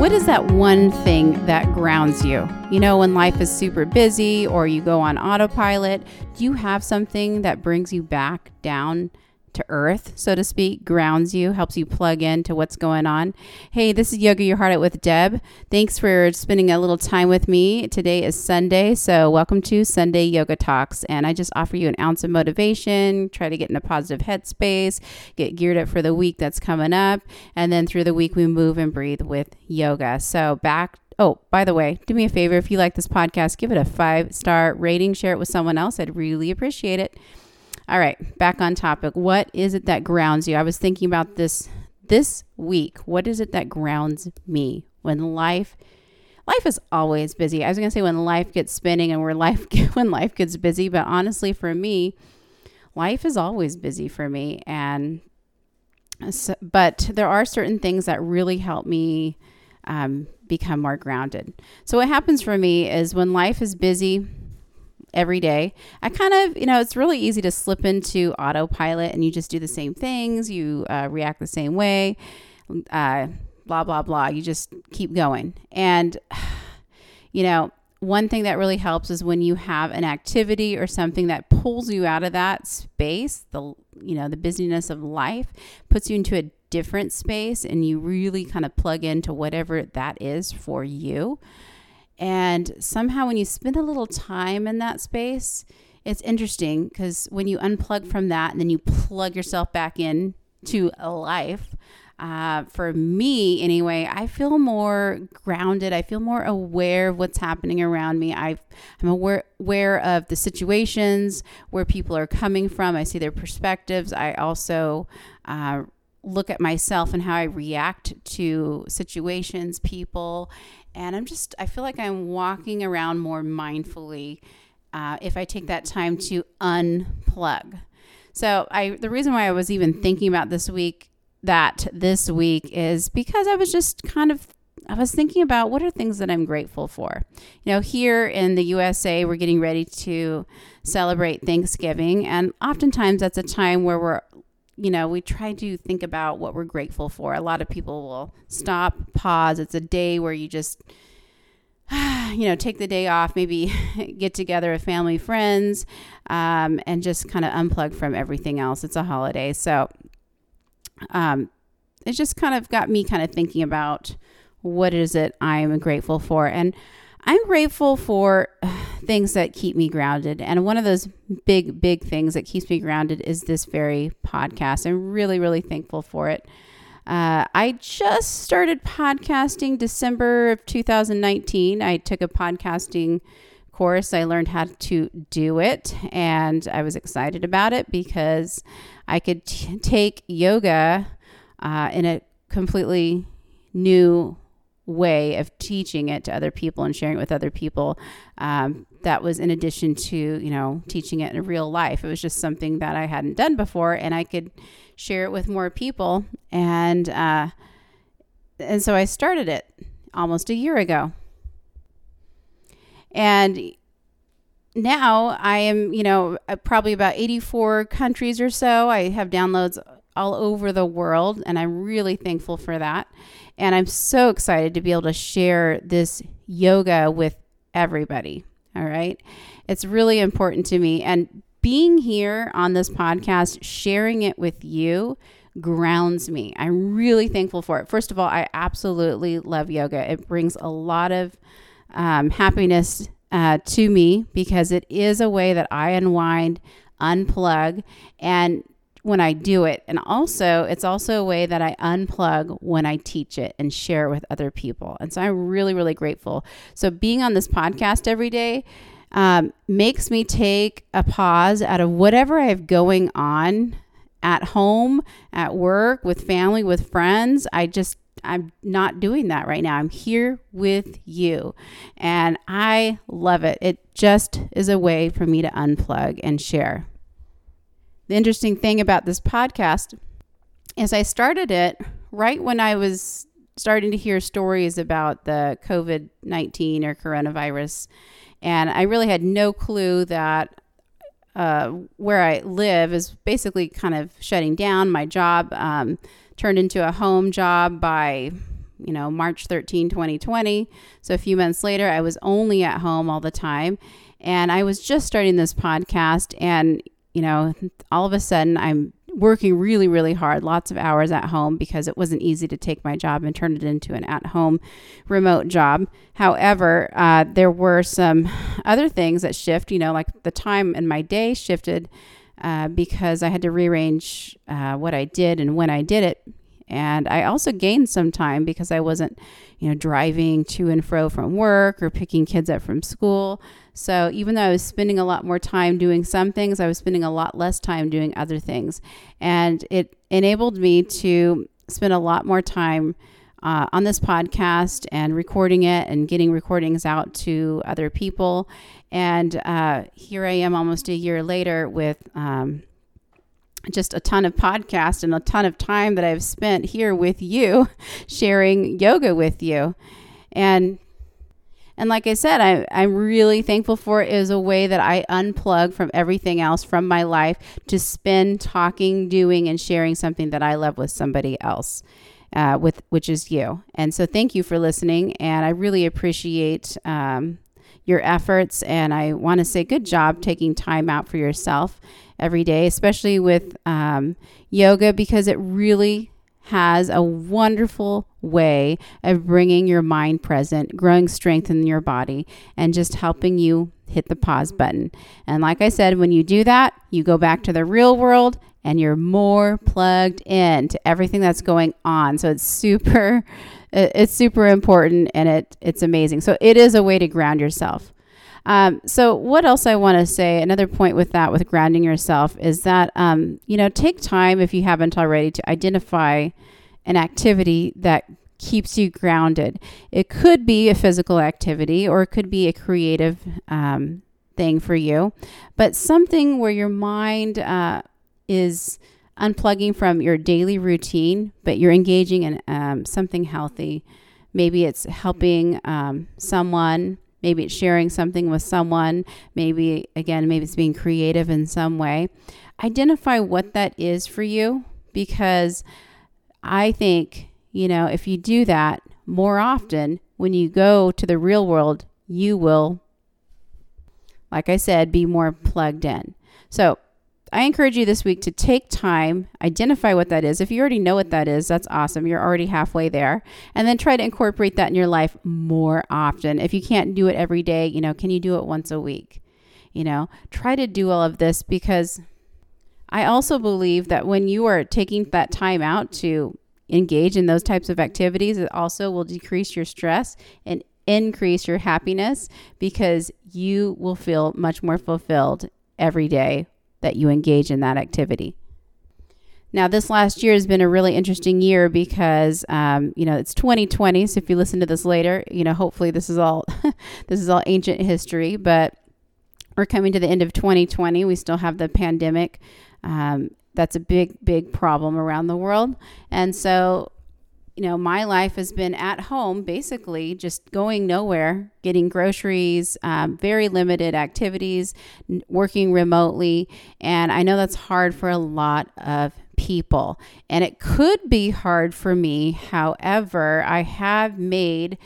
What is that one thing that grounds you? You know, when life is super busy or you go on autopilot, do you have something that brings you back down to earth, so to speak, grounds you, helps you plug into what's going on? Hey, this is Yoga Your Heart Out with Deb. Thanks for spending a little time with me. Today is Sunday, so welcome to Sunday Yoga Talks. And I just offer you an ounce of motivation, try to get in a positive headspace, get geared up for the week that's coming up. And then through the week, we move and breathe with yoga. So Oh, by the way, do me a favor. If you like this podcast, give it a 5-star rating, share it with someone else. I'd really appreciate it. All right, back on topic. What is it that grounds you? I was thinking about this week. What is it that grounds me when life is always busy? I was going to say when life gets spinning and when life gets busy, but honestly for me, life is always busy for me. And so, but there are certain things that really help me become more grounded. So what happens for me is when life is busy every day, I kind of, it's really easy to slip into autopilot and you just do the same things. You react the same way, blah, blah, blah. You just keep going. And, one thing that really helps is when you have an activity or something that pulls you out of that space, the busyness of life, puts you into a different space and you really kind of plug into whatever that is for you. And somehow when you spend a little time in that space, it's interesting because when you unplug from that and then you plug yourself back in to life, for me anyway, I feel more grounded. I feel more aware of what's happening around me. I'm aware of the situations, where people are coming from. I see their perspectives. I also look at myself and how I react to situations, people, and I feel like I'm walking around more mindfully if I take that time to unplug. So the reason why I was even thinking about this week is because I was thinking about what are things that I'm grateful for. Here in the USA, we're getting ready to celebrate Thanksgiving, and oftentimes that's a time where we try to think about what we're grateful for. A lot of people will stop, pause. It's a day where you just, take the day off, maybe get together with family, friends, and just kind of unplug from everything else. It's a holiday. So it just kind of got me kind of thinking about what is it I'm grateful for. And I'm grateful for things that keep me grounded. And one of those big, big things that keeps me grounded is this very podcast. I'm really, really thankful for it. I just started podcasting December of 2019. I took a podcasting course. I learned how to do it. And I was excited about it because I could take yoga in a completely new way of teaching it to other people and sharing it with other people. That was in addition to, teaching it in real life. It was just something that I hadn't done before and I could share it with more people. And so I started it almost a year ago. And now I am, probably about 84 countries or so. I have downloads all over the world, and I'm really thankful for that. And I'm so excited to be able to share this yoga with everybody. All right. It's really important to me. And being here on this podcast, sharing it with you, grounds me. I'm really thankful for it. First of all, I absolutely love yoga. It brings a lot of happiness to me because it is a way that I unwind, unplug, and when I do it. And also, it's also a way that I unplug when I teach it and share it with other people. And so I'm really, really grateful. So being on this podcast every day makes me take a pause out of whatever I have going on at home, at work, with family, with friends. I'm not doing that right now. I'm here with you. And I love it. It just is a way for me to unplug and share. The interesting thing about this podcast is I started it right when I was starting to hear stories about the COVID-19 or coronavirus. And I really had no clue that where I live is basically kind of shutting down. My job turned into a home job by you know, March 13, 2020. So a few months later, I was only at home all the time. And I was just starting this podcast and, you know, all of a sudden I'm working really, really hard, lots of hours at home because it wasn't easy to take my job and turn it into an at-home remote job. However, there were some other things that shift, you know, like the time in my day shifted because I had to rearrange what I did and when I did it. And I also gained some time because I wasn't, you know, driving to and fro from work or picking kids up from school. So even though I was spending a lot more time doing some things, I was spending a lot less time doing other things. And it enabled me to spend a lot more time on this podcast and recording it and getting recordings out to other people. And here I am almost a year later with just a ton of podcasts and a ton of time that I've spent here with you, sharing yoga with you. And like I said, I'm really thankful for it. It was a way that I unplug from everything else from my life to spend talking, doing, and sharing something that I love with somebody else, which is you. And so thank you for listening. And I really appreciate your efforts. And I want to say good job taking time out for yourself every day, especially with yoga, because it really has a wonderful way of bringing your mind present, growing strength in your body, and just helping you hit the pause button. And like I said, when you do that, you go back to the real world and you're more plugged in to everything that's going on. So it's super important, and it's amazing. So it is a way to ground yourself. So what else I want to say, another point with grounding yourself is that, you know, take time if you haven't already to identify an activity that keeps you grounded. It could be a physical activity, or it could be a creative thing for you, but something where your mind is unplugging from your daily routine, but you're engaging in something healthy. Maybe it's helping someone. Maybe it's sharing something with someone. Maybe, again, maybe it's being creative in some way. Identify what that is for you, because I think, you know, if you do that more often, when you go to the real world, you will, like I said, be more plugged in. So I encourage you this week to take time, identify what that is. If you already know what that is, that's awesome. You're already halfway there. And then try to incorporate that in your life more often. If you can't do it every day, you know, can you do it once a week? You know, try to do all of this, because I also believe that when you are taking that time out to engage in those types of activities, it also will decrease your stress and increase your happiness, because you will feel much more fulfilled every day that you engage in that activity. Now, this last year has been a really interesting year because, you know, it's 2020. So if you listen to this later, you know, hopefully this is all this is all ancient history, but we're coming to the end of 2020. We still have the pandemic. That's a big, big problem around the world. And so, you know, my life has been at home, basically just going nowhere, getting groceries, very limited activities, working remotely. And I know that's hard for a lot of people, and it could be hard for me. However, I have made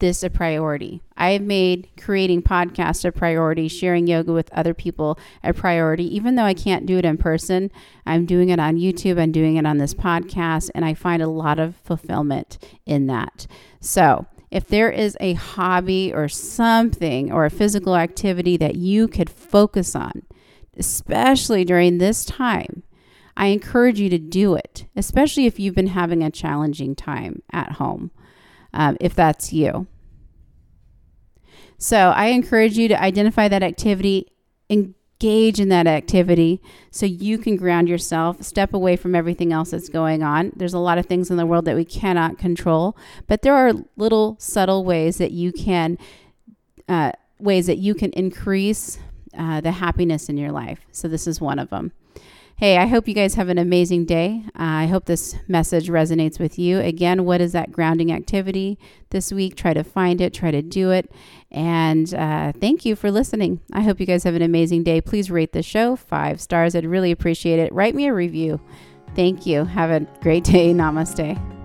this a priority. I've made creating podcasts a priority, sharing yoga with other people a priority. Even though I can't do it in person, I'm doing it on YouTube, I'm doing it on this podcast, and I find a lot of fulfillment in that. So if there is a hobby or something or a physical activity that you could focus on, especially during this time, I encourage you to do it, especially if you've been having a challenging time at home. If that's you. So I encourage you to identify that activity, engage in that activity so you can ground yourself, step away from everything else that's going on. There's a lot of things in the world that we cannot control, but there are little subtle ways that you can increase the happiness in your life. So this is one of them. Hey, I hope you guys have an amazing day. I hope this message resonates with you. Again, what is that grounding activity this week? Try to find it, try to do it. And thank you for listening. I hope you guys have an amazing day. Please rate the show 5 stars. I'd really appreciate it. Write me a review. Thank you. Have a great day. Namaste.